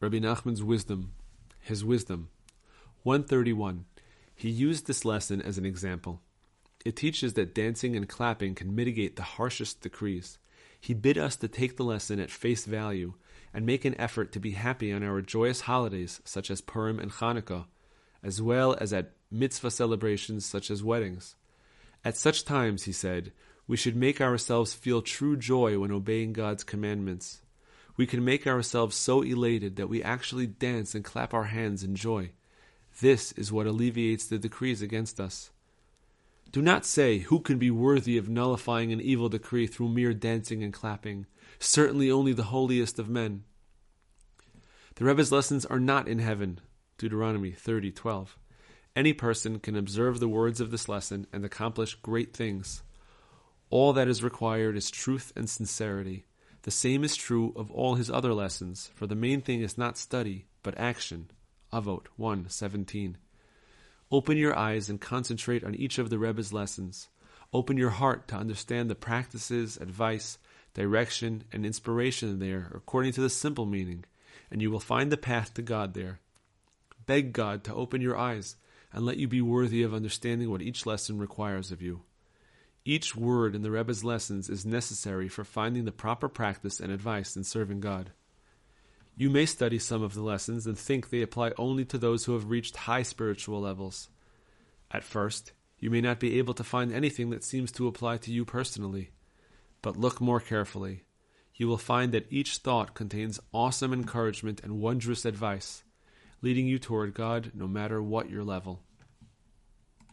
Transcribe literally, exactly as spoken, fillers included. Rabbi Nachman's wisdom, his wisdom. one thirty-one. He used this lesson as an example. It teaches that dancing and clapping can mitigate the harshest decrees. He bid us to take the lesson at face value and make an effort to be happy on our joyous holidays such as Purim and Chanukah, as well as at mitzvah celebrations such as weddings. At such times, he said, we should make ourselves feel true joy when obeying God's commandments. We can make ourselves so elated that we actually dance and clap our hands in joy. This is what alleviates the decrees against us. Do not say, who can be worthy of nullifying an evil decree through mere dancing and clapping? Certainly only the holiest of men. The Rebbe's lessons are not in heaven. Deuteronomy thirty twelve. Any person can observe the words of this lesson and accomplish great things. All that is required is truth and sincerity. The same is true of all his other lessons, for the main thing is not study, but action. Avot one seventeen. Open your eyes and concentrate on each of the Rebbe's lessons. Open your heart to understand the practices, advice, direction, and inspiration there according to the simple meaning, and you will find the path to God there. Beg God to open your eyes and let you be worthy of understanding what each lesson requires of you. Each word in the Rebbe's lessons is necessary for finding the proper practice and advice in serving God. You may study some of the lessons and think they apply only to those who have reached high spiritual levels. At first, you may not be able to find anything that seems to apply to you personally. But look more carefully. You will find that each thought contains awesome encouragement and wondrous advice, leading you toward God no matter what your level.